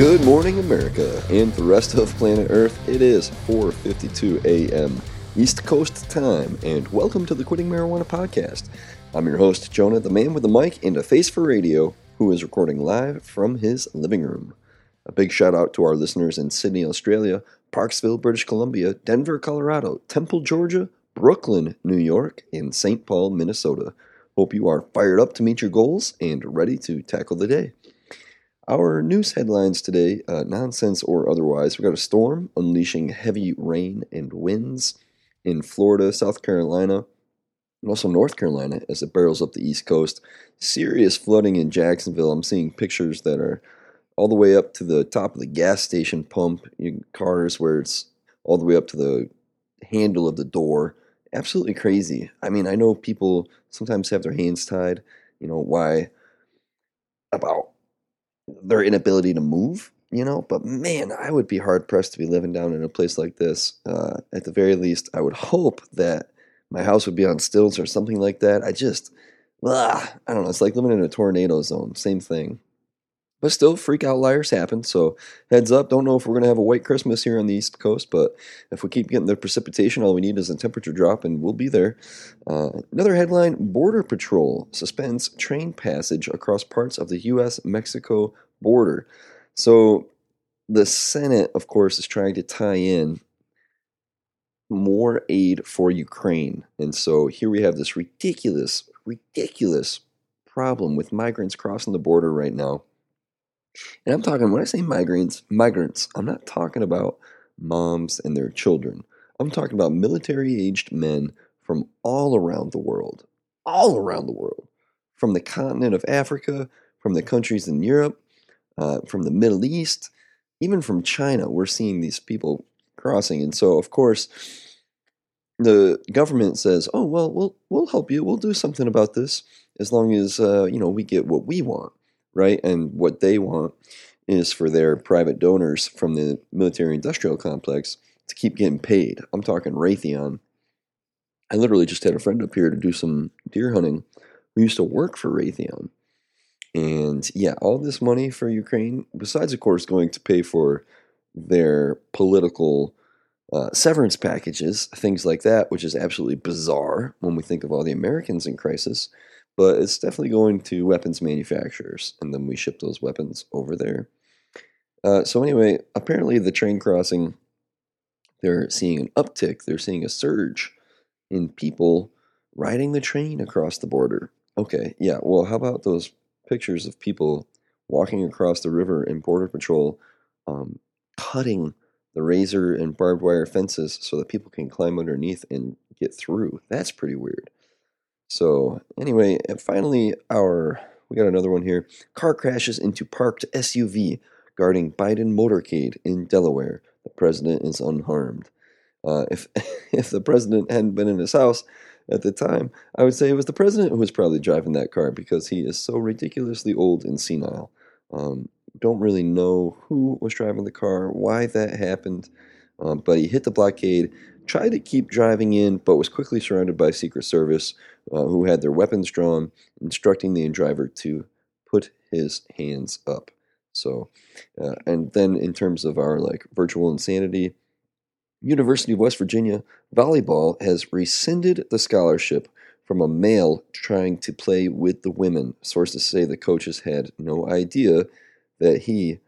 Good morning, America, and the rest of planet Earth. It is 4:52 a.m. East Coast time, and welcome to the Quitting Marijuana Podcast. I'm your host, Jonah, the man with the mic and a face for radio, who is recording live from his living room. A big shout out to our listeners in Sydney, Australia, Parksville, British Columbia, Denver, Colorado, Temple, Georgia, Brooklyn, New York, and St. Paul, Minnesota. Hope you are fired up to meet your goals and ready to tackle the day. Our news headlines today, nonsense or otherwise, we got a storm unleashing heavy rain and winds in Florida, South Carolina, and also North Carolina as it barrels up the East Coast. Serious flooding in Jacksonville. I'm seeing pictures that are all the way up to the top of the gas station pump, in cars where it's all the way up to the handle of the door. Absolutely crazy. I mean, I know people sometimes have their hands tied, you know, why about their inability to move, you know, but man, I would be hard-pressed to be living down in a place like this. At the very least, I would hope that my house would be on stilts or something like that. I don't know, it's like living in a tornado zone, same thing. But still, freak outliers happen, so heads up, don't know if we're going to have a white Christmas here on the East Coast, but if we keep getting the precipitation, all we need is a temperature drop, and we'll be there. Another headline, Border Patrol suspends train passage across parts of the U.S.-Mexico border. So the Senate, of course, is trying to tie in more aid for Ukraine, and so here we have this ridiculous problem with migrants crossing the border right now. And I'm talking, when I say migrants, I'm not talking about moms and their children. I'm talking about military-aged men from all around the world, from the continent of Africa, from the countries in Europe, from the Middle East, even from China. We're seeing these people crossing. And so, of course, the government says, oh, well, we'll help you. We'll do something about this as long as, we get what we want. Right, and what they want is for their private donors from the military-industrial complex to keep getting paid. I'm talking Raytheon. I literally just had a friend up here to do some deer hunting who used to work for Raytheon. And yeah, all this money for Ukraine, besides, of course, going to pay for their political severance packages, things like that, which is absolutely bizarre when we think of all the Americans in crisis. But it's definitely going to weapons manufacturers, and then we ship those weapons over there. So anyway, apparently the train crossing, they're seeing an uptick. They're seeing a surge in people riding the train across the border. Okay, yeah, well, how about those pictures of people walking across the river in Border Patrol, cutting the razor and barbed wire fences so that people can climb underneath and get through? That's pretty weird. So anyway, and finally, we got another one here. Car crashes into parked SUV guarding Biden motorcade in Delaware. The president is unharmed. If the president hadn't been in his house at the time, I would say it was the president who was probably driving that car because he is so ridiculously old and senile. Don't really know who was driving the car, why that happened, but he hit the blockade. Tried to keep driving in, but was quickly surrounded by Secret Service, who had their weapons drawn, instructing the driver to put his hands up. So, and then in terms of our virtual insanity, University of West Virginia volleyball has rescinded the scholarship from a male trying to play with the women. Sources say the coaches had no idea that he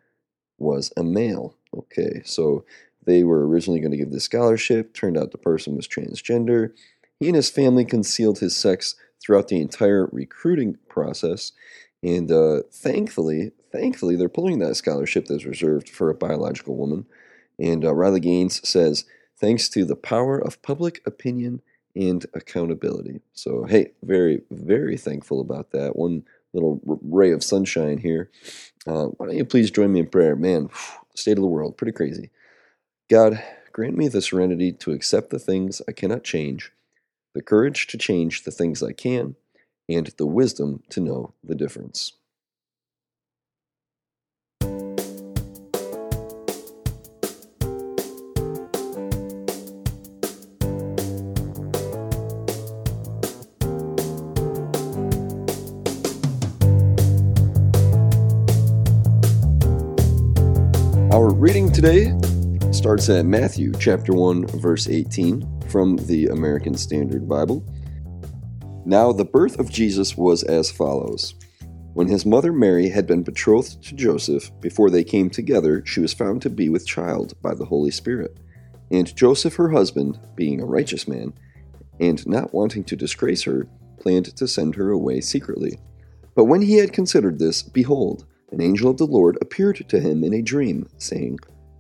was a male. Okay, so they were originally going to give the scholarship. Turned out the person was transgender. He and his family concealed his sex throughout the entire recruiting process. And thankfully, they're pulling that scholarship that's reserved for a biological woman. And Riley Gaines says, thanks to the power of public opinion and accountability. So, hey, very, very thankful about that. One little ray of sunshine here. Why don't you please join me in prayer? Man, state of the world, pretty crazy. God, grant me the serenity to accept the things I cannot change, the courage to change the things I can, and the wisdom to know the difference. reading today starts at Matthew chapter 1, verse 18 from the American Standard Bible. Now the birth of Jesus was as follows. When his mother Mary had been betrothed to Joseph, before they came together, she was found to be with child by the Holy Spirit. And Joseph, her husband, being a righteous man, and not wanting to disgrace her, planned to send her away secretly. But when he had considered this, behold, an angel of the Lord appeared to him in a dream, saying,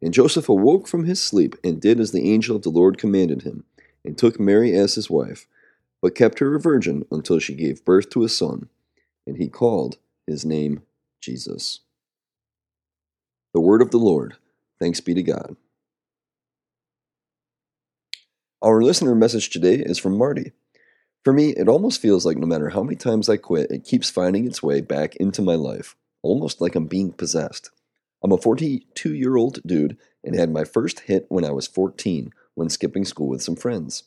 And Joseph awoke from his sleep, and did as the angel of the Lord commanded him, and took Mary as his wife, but kept her a virgin until she gave birth to a son, and he called his name Jesus. The word of the Lord. Thanks be to God. Our listener message today is from Marty. For me, it almost feels like no matter how many times I quit, it keeps finding its way back into my life, almost like I'm being possessed. I'm a 42-year-old dude and had my first hit when I was 14 when skipping school with some friends.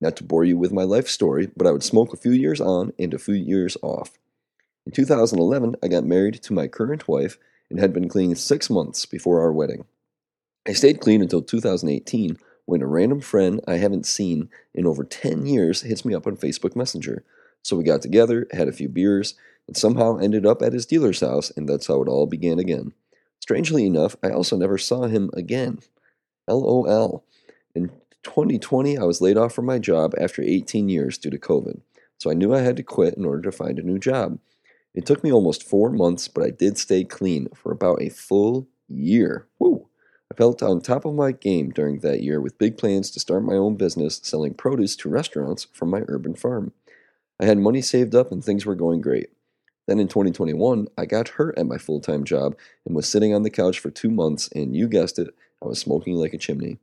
Not to bore you with my life story, but I would smoke a few years on and a few years off. In 2011, I got married to my current wife and had been clean 6 months before our wedding. I stayed clean until 2018 when a random friend I haven't seen in over 10 years hits me up on Facebook Messenger. So we got together, had a few beers, and somehow ended up at his dealer's house, and that's how it all began again. Strangely enough, I also never saw him again. LOL. In 2020, I was laid off from my job after 18 years due to COVID, so I knew I had to quit in order to find a new job. It took me almost 4 months, but I did stay clean for about a full year. Woo! I felt on top of my game during that year with big plans to start my own business selling produce to restaurants from my urban farm. I had money saved up and things were going great. Then in 2021, I got hurt at my full-time job and was sitting on the couch for 2 months, and you guessed it, I was smoking like a chimney.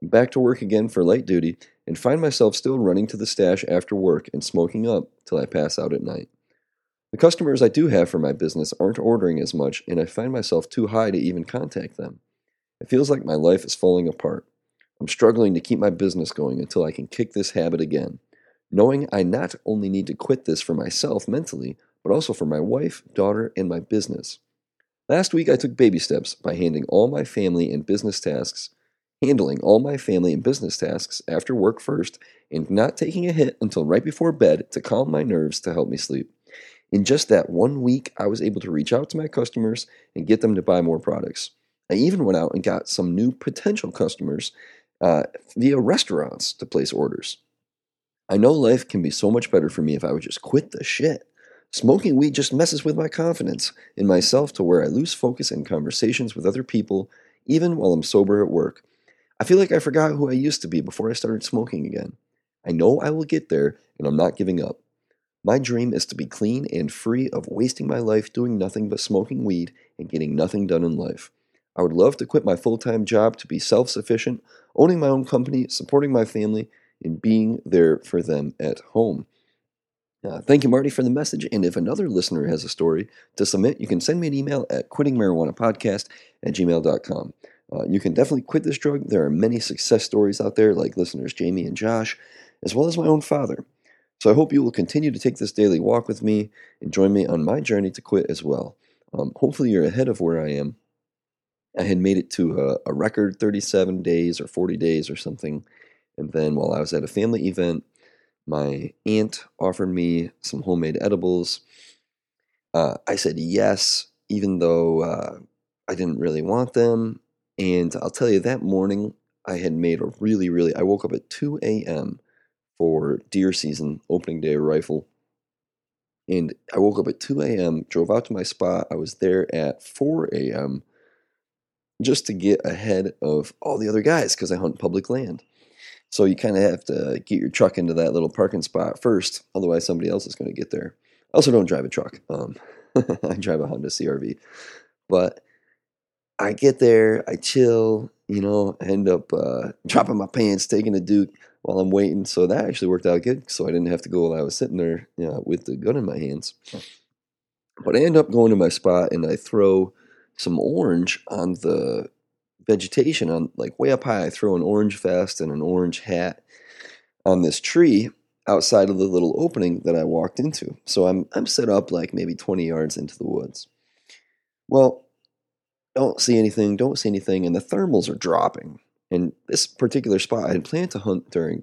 I'm back to work again for light duty and find myself still running to the stash after work and smoking up till I pass out at night. The customers I do have for my business aren't ordering as much, and I find myself too high to even contact them. It feels like my life is falling apart. I'm struggling to keep my business going until I can kick this habit again, knowing I not only need to quit this for myself mentally, but also for my wife, daughter, and my business. Last week, I took baby steps by handling all my family and business tasks after work first, and not taking a hit until right before bed to calm my nerves to help me sleep. In just that 1 week, I was able to reach out to my customers and get them to buy more products. I even went out and got some new potential customers via restaurants to place orders. I know life can be so much better for me if I would just quit the shit. Smoking weed just messes with my confidence in myself to where I lose focus in conversations with other people, even while I'm sober at work. I feel like I forgot who I used to be before I started smoking again. I know I will get there, and I'm not giving up. My dream is to be clean and free of wasting my life doing nothing but smoking weed and getting nothing done in life. I would love to quit my full-time job to be self-sufficient, owning my own company, supporting my family, and being there for them at home. Thank you, Marty, for the message, and if another listener has a story to submit, you can send me an email at quittingmarijuanapodcast@gmail.com. You can definitely quit this drug. There are many success stories out there, like listeners Jamie and Josh, as well as my own father. So I hope you will continue to take this daily walk with me and join me on my journey to quit as well. Hopefully you're ahead of where I am. I had made it to a record 37 days or 40 days or something, and then while I was at a family event, my aunt offered me some homemade edibles. I said yes, even though I didn't really want them. And I'll tell you, that morning I had made a I woke up at 2 a.m. for deer season, opening day rifle. And I woke up at 2 a.m., drove out to my spot. I was there at 4 a.m. just to get ahead of all the other guys because I hunt public land. So you kind of have to get your truck into that little parking spot first, otherwise somebody else is going to get there. I also don't drive a truck. I drive a Honda CRV. But I get there, I chill, you know, end up dropping my pants, taking a Duke while I'm waiting. So that actually worked out good. So I didn't have to go while I was sitting there, you know, with the gun in my hands. But I end up going to my spot and I throw some orange on the vegetation, on like way up high. I throw an orange vest and an orange hat on this tree outside of the little opening that I walked into. So I'm set up like maybe 20 yards into the woods. Well, don't see anything, and the thermals are dropping. And this particular spot I had planned to hunt during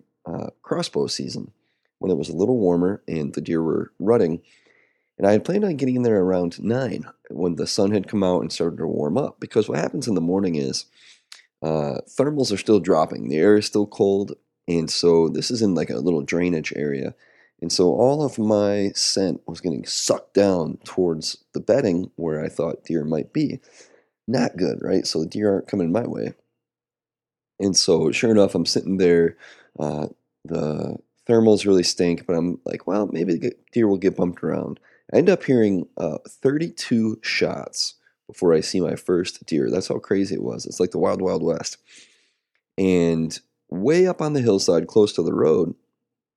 crossbow season when it was a little warmer and the deer were rutting. And I had planned on getting in there around 9 when the sun had come out and started to warm up. Because what happens in the morning is thermals are still dropping. The air is still cold. And so this is in like a little drainage area. And so all of my scent was getting sucked down towards the bedding where I thought deer might be. Not good, right? So the deer aren't coming my way. And so sure enough, I'm sitting there. The thermals really stink, but I'm like, well, maybe the deer will get bumped around. I end up hearing 32 shots before I see my first deer. That's how crazy it was. It's like the Wild Wild West. And way up on the hillside, close to the road,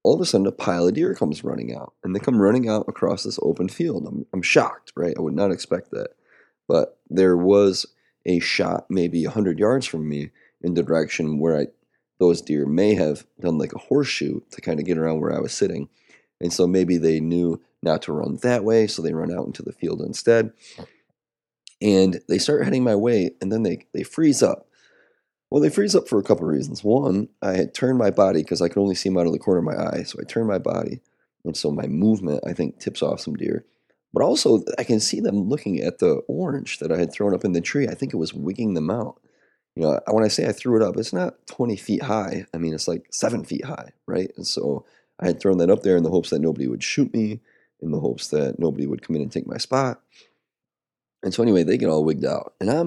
all of a sudden a pile of deer comes running out. And they come running out across this open field. I'm shocked, right? I would not expect that. But there was a shot maybe 100 yards from me in the direction where those deer may have done like a horseshoe to kind of get around where I was sitting. And so maybe they knew not to run that way, so they run out into the field instead. And they start heading my way, and then they freeze up. Well, they freeze up for a couple of reasons. One, I had turned my body because I could only see them out of the corner of my eye, so I turned my body. And so my movement, I think, tips off some deer. But also, I can see them looking at the orange that I had thrown up in the tree. I think it was wigging them out. You know, when I say I threw it up, it's not 20 feet high. I mean, it's like 7 feet high, right? And so I had thrown that up there in the hopes that nobody would shoot me, in the hopes that nobody would come in and take my spot. And so anyway, they get all wigged out. And I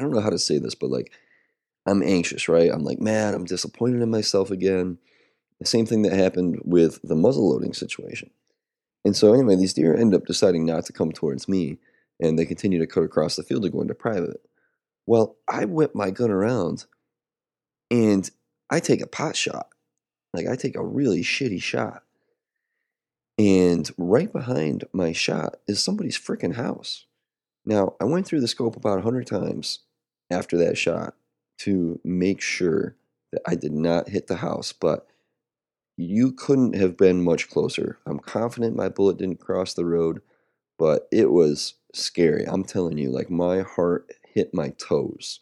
don't know how to say this, but like, I'm anxious, right? I'm like, man, I'm disappointed in myself again. The same thing that happened with the muzzle loading situation. And so anyway, these deer end up deciding not to come towards me, and they continue to cut across the field to go into private. Well, I whip my gun around, and I take a pot shot. Like, I take a really shitty shot. And right behind my shot is somebody's freaking house. Now, I went through the scope about 100 times after that shot to make sure that I did not hit the house, but you couldn't have been much closer. I'm confident my bullet didn't cross the road, but it was scary. I'm telling you, like, my heart hit my toes.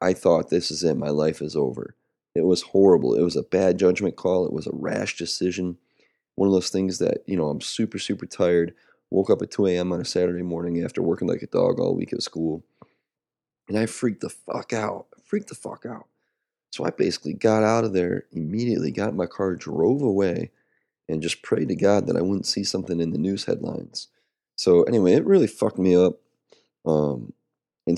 I thought, this is it. My life is over. It was horrible. It was a bad judgment call. It was a rash decision. One of those things that, you know, I'm super, super tired. Woke up at 2 a.m. on a Saturday morning after working like a dog all week at school. And I freaked the fuck out. So I basically got out of there immediately, got in my car, drove away, and just prayed to God that I wouldn't see something in the news headlines. So anyway, it really fucked me up. And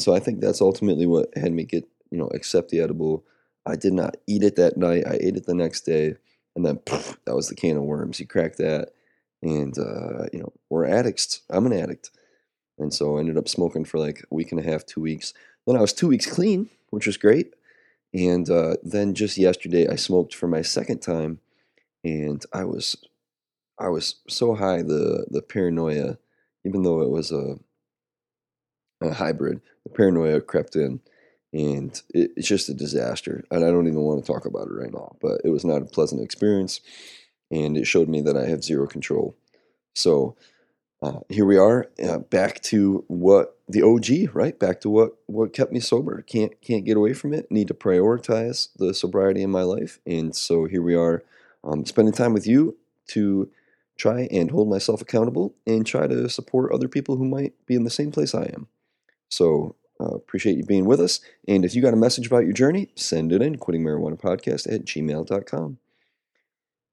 so I think that's ultimately what had me get, you know, accept the edible. I did not eat it that night. I ate it the next day. And then poof, that was the can of worms. You crack that. And, you know, we're addicts. I'm an addict. And so I ended up smoking for like a week and a half, 2 weeks. Then I was 2 weeks clean, which was great. And then just yesterday, I smoked for my second time, and I was so high, the paranoia, even though it was a hybrid, the paranoia crept in, and it's just a disaster. And I don't even want to talk about it right now, but it was not a pleasant experience, and it showed me that I have zero control. So here we are, back to what the OG, right? Back to what kept me sober. Can't get away from it. Need to prioritize the sobriety in my life. And so here we are, spending time with you to try and hold myself accountable and try to support other people who might be in the same place I am. So appreciate you being with us. And if you got a message about your journey, send it in, quittingmarijuanapodcast@gmail.com.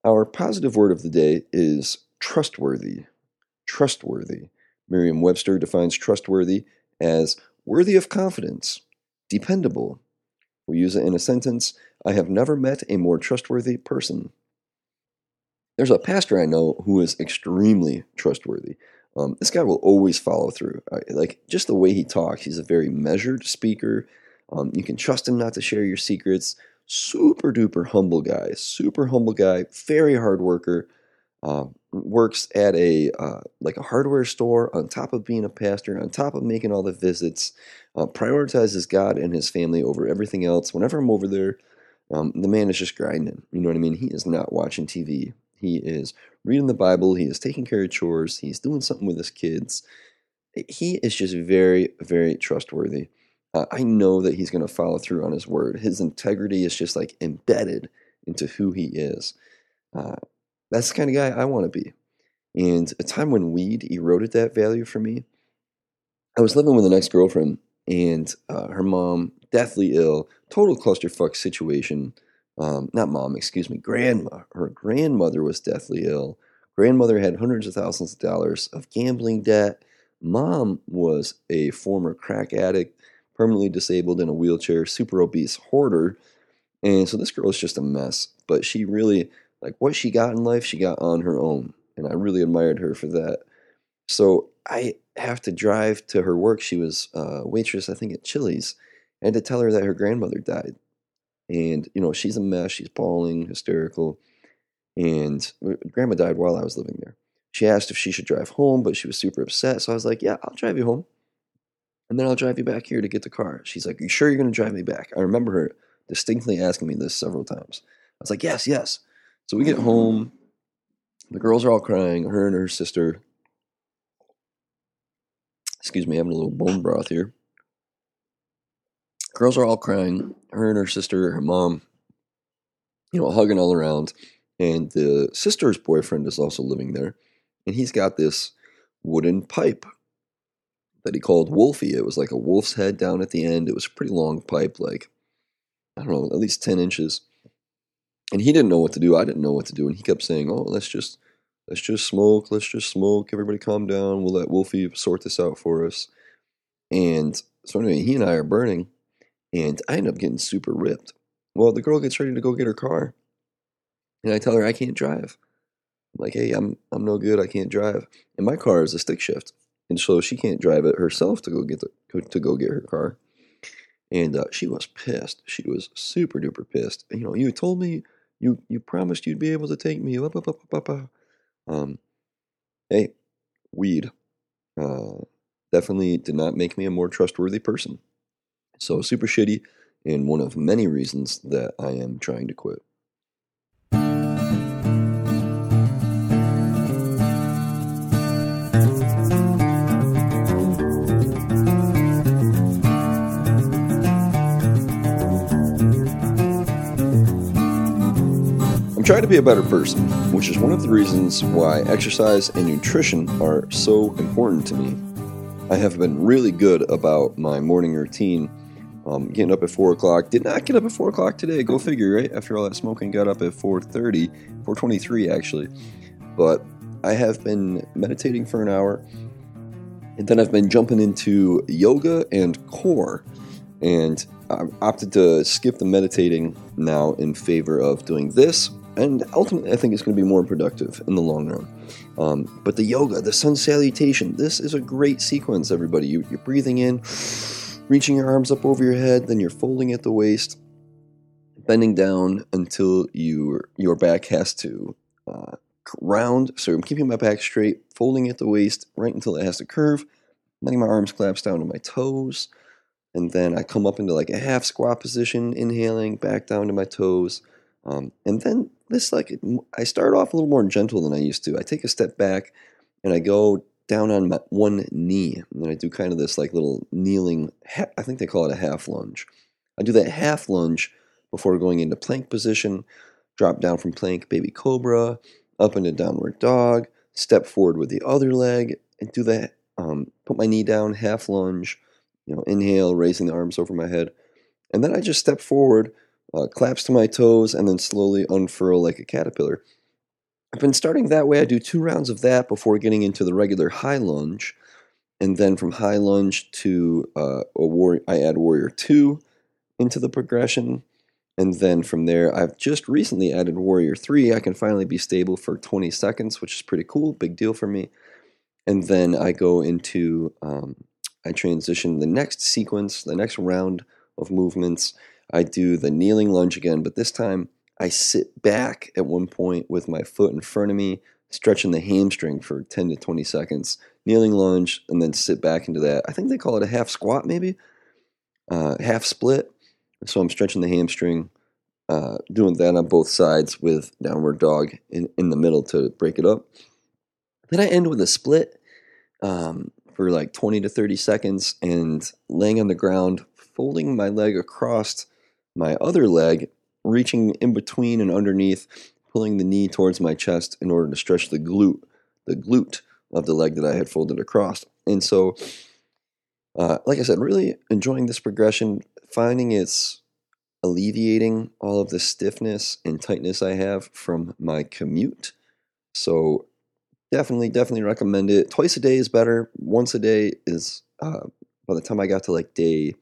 Our positive word of the day is trustworthy. Trustworthy. Merriam-Webster defines trustworthy as worthy of confidence, dependable. We use it in a sentence, I have never met a more trustworthy person. There's a pastor I know who is extremely trustworthy. This guy will always follow through. Like, just the way he talks, he's a very measured speaker. You can trust him not to share your secrets. Super duper humble guy, very hard worker. Works at a hardware store, on top of being a pastor, on top of making all the visits. Prioritizes God and his family over everything else. Whenever I'm over there, the man is just grinding. You know what I mean? He is not watching TV. He is reading the Bible. He is taking care of chores. He's doing something with his kids. He is just very, very trustworthy. I know that he's going to follow through on his word. His integrity is just like embedded into who he is. That's the kind of guy I want to be. And a time when weed eroded that value for me, I was living with an ex-girlfriend, and her mom, deathly ill, total clusterfuck situation. Grandma. Her grandmother was deathly ill. Grandmother had hundreds of thousands of dollars of gambling debt. Mom was a former crack addict, permanently disabled in a wheelchair, super obese hoarder. And so this girl is just a mess. But she really, like, what she got in life, she got on her own. And I really admired her for that. So I have to drive to her work. She was a waitress, I think, at Chili's. I had to tell her that her grandmother died. And, you know, she's a mess. She's bawling, hysterical. And grandma died while I was living there. She asked if she should drive home, but she was super upset. So I was like, yeah, I'll drive you home. And then I'll drive you back here to get the car. She's like, you sure you're going to drive me back? I remember her distinctly asking me this several times. I was like, yes, yes. So we get home. The girls are all crying, her and her sister. Excuse me, having a little bone broth here. Girls are all crying, her and her sister, her mom, you know, hugging all around. And the sister's boyfriend is also living there. And he's got this wooden pipe that he called Wolfie. It was like a wolf's head down at the end. It was a pretty long pipe, like, I don't know, at least 10 inches. And he didn't know what to do. I didn't know what to do. And he kept saying, oh, let's just smoke. Let's just smoke. Everybody calm down. We'll let Wolfie sort this out for us. And so anyway, he and I are burning. And I end up getting super ripped. Well, the girl gets ready to go get her car. And I tell her I can't drive. I'm like, hey, I'm no good. I can't drive. And my car is a stick shift. And so she can't drive it herself to go get her car. And she was pissed. She was super duper pissed. You know, you told me, you promised you'd be able to take me. Hey, weed definitely did not make me a more trustworthy person. So super shitty, and one of many reasons that I am trying to quit. I'm trying to be a better person, which is one of the reasons why exercise and nutrition are so important to me. I have been really good about my morning routine. Getting up at 4 o'clock. Did not get up at 4 o'clock today. Go figure, right? After all that smoking, got up at 4:30, 4:23 actually. But I have been meditating for an hour. And then I've been jumping into yoga and core. And I've opted to skip the meditating now in favor of doing this. And ultimately, I think it's going to be more productive in the long run. But the yoga, the sun salutation, this is a great sequence, everybody. You're breathing in, reaching your arms up over your head, then you're folding at the waist, bending down until your back has to round. So I'm keeping my back straight, folding at the waist right until it has to curve, letting my arms collapse down to my toes, and then I come up into like a half squat position, inhaling back down to my toes, and then this, like, I start off a little more gentle than I used to. I take a step back and I go down on my one knee, and then I do kind of this like little kneeling, I think they call it a half lunge. I do that half lunge before going into plank position, drop down from plank, baby cobra, up into downward dog, step forward with the other leg, and do that, put my knee down, half lunge, you know, inhale, raising the arms over my head, and then I just step forward, collapse to my toes, and then slowly unfurl like a caterpillar. I've been starting that way. I do 2 rounds of that before getting into the regular high lunge. And then from high lunge to I add warrior 2 into the progression. And then from there, I've just recently added warrior 3. I can finally be stable for 20 seconds, which is pretty cool. Big deal for me. And then I go into, I transition the next sequence, the next round of movements. I do the kneeling lunge again, but this time I sit back at one point with my foot in front of me, stretching the hamstring for 10 to 20 seconds, kneeling lunge, and then sit back into that. I think they call it a half squat maybe, half split. So I'm stretching the hamstring, doing that on both sides with downward dog in the middle to break it up. Then I end with a split for like 20 to 30 seconds and laying on the ground, folding my leg across my other leg, reaching in between and underneath, pulling the knee towards my chest in order to stretch the glute of the leg that I had folded across. And so, like I said, really enjoying this progression, finding it's alleviating all of the stiffness and tightness I have from my commute. So definitely recommend it. Twice a day is better. Once a day is, by the time I got to like day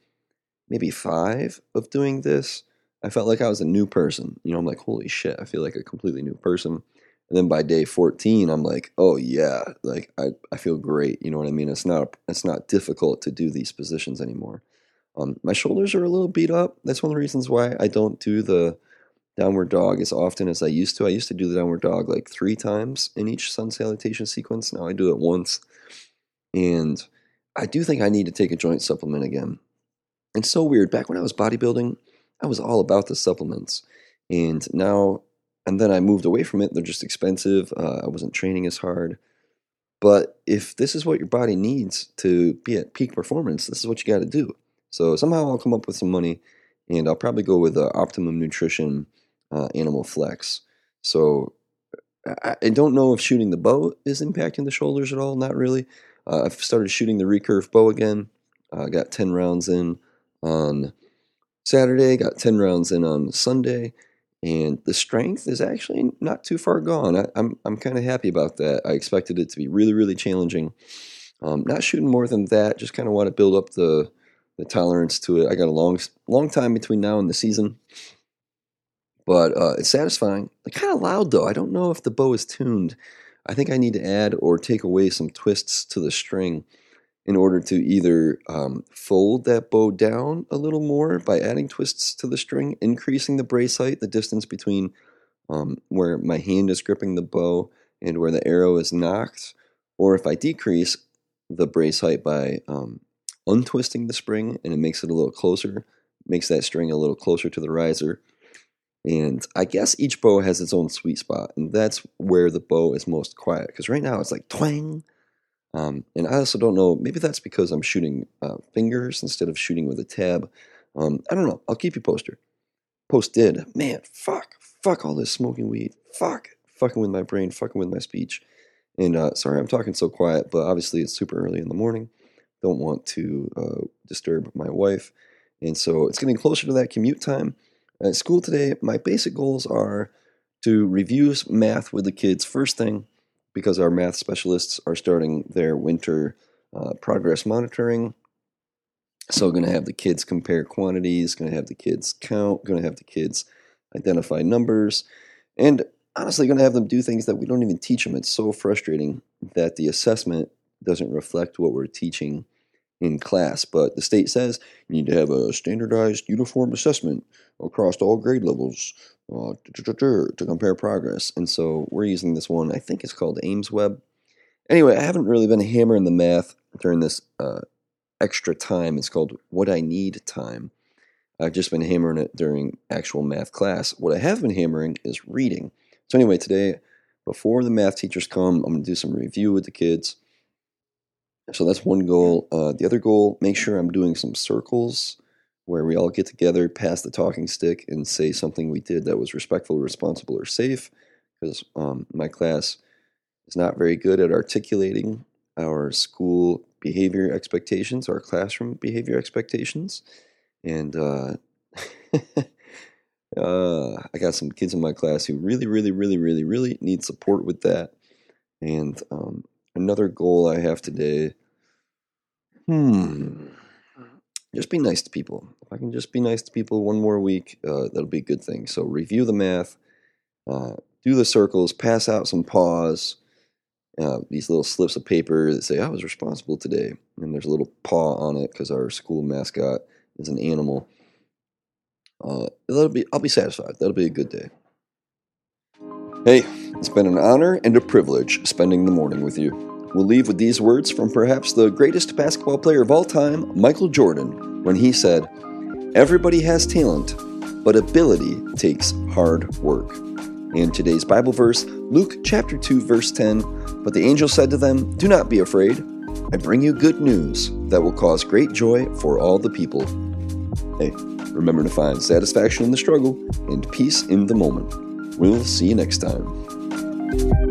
maybe 5 of doing this, I felt like I was a new person. You know, I'm like, holy shit, I feel like a completely new person. And then by day 14, I'm like, oh yeah, like I feel great. You know what I mean? It's not difficult to do these positions anymore. My shoulders are a little beat up. That's one of the reasons why I don't do the downward dog as often as I used to. I used to do the downward dog like 3 times in each sun salutation sequence. Now I do it once. And I do think I need to take a joint supplement again. It's so weird. Back when I was bodybuilding, I was all about the supplements. And now, and then I moved away from it. They're just expensive. I wasn't training as hard. But if this is what your body needs to be at peak performance, this is what you got to do. So somehow I'll come up with some money, and I'll probably go with Optimum Nutrition, Animal Flex. So I don't know if shooting the bow is impacting the shoulders at all. Not really. I've started shooting the recurve bow again. I got 10 rounds in on Saturday, got 10 rounds in on Sunday, and the strength is actually not too far gone. I'm kind of happy about that. I expected it to be really challenging. Not shooting more than that. Just kind of want to build up the tolerance to it. I got a long time between now and the season, but it's satisfying. They're kind of loud though. I don't know if the bow is tuned. I think I need to add or take away some twists to the string in order to either fold that bow down a little more by adding twists to the string, increasing the brace height, the distance between where my hand is gripping the bow and where the arrow is nocked, or if I decrease the brace height by untwisting the spring, and it makes it a little closer, makes that string a little closer to the riser. And I guess each bow has its own sweet spot, and that's where the bow is most quiet, because right now it's like twang. And I also don't know, maybe that's because I'm shooting fingers instead of shooting with a tab. I don't know. I'll keep you posted. Man, fuck all this smoking weed. Fucking with my brain, fucking with my speech. And sorry I'm talking so quiet, but obviously it's super early in the morning. Don't want to disturb my wife. And so it's getting closer to that commute time. At school today, my basic goals are to review math with the kids first thing, because our math specialists are starting their winter progress monitoring. So going to have the kids compare quantities, going to have the kids count, going to have the kids identify numbers, and honestly going to have them do things that we don't even teach them. It's so frustrating that the assessment doesn't reflect what we're teaching in class. But the state says you need to have a standardized uniform assessment across all grade levels to compare progress. And so we're using this one. I think it's called Ames Web. Anyway, I haven't really been hammering the math during this extra time. It's called What I Need Time. I've just been hammering it during actual math class. What I have been hammering is reading. So anyway, today, before the math teachers come, I'm going to do some review with the kids. So that's one goal. The other goal, make sure I'm doing some circles where we all get together, pass the talking stick, and say something we did that was respectful, responsible, or safe, because my class is not very good at articulating our school behavior expectations, our classroom behavior expectations. And I got some kids in my class who really need support with that. And another goal I have today, just be nice to people. If I can just be nice to people one more week, that'll be a good thing. So review the math, do the circles, pass out some paws, these little slips of paper that say, I was responsible today. And there's a little paw on it because our school mascot is an animal. I'll be satisfied. That'll be a good day. Hey, it's been an honor and a privilege spending the morning with you. We'll leave with these words from perhaps the greatest basketball player of all time, Michael Jordan, when he said, "Everybody has talent, but ability takes hard work." In today's Bible verse, Luke chapter 2, verse 10, "But the angel said to them, 'Do not be afraid. I bring you good news that will cause great joy for all the people.'" Hey, remember to find satisfaction in the struggle and peace in the moment. We'll see you next time.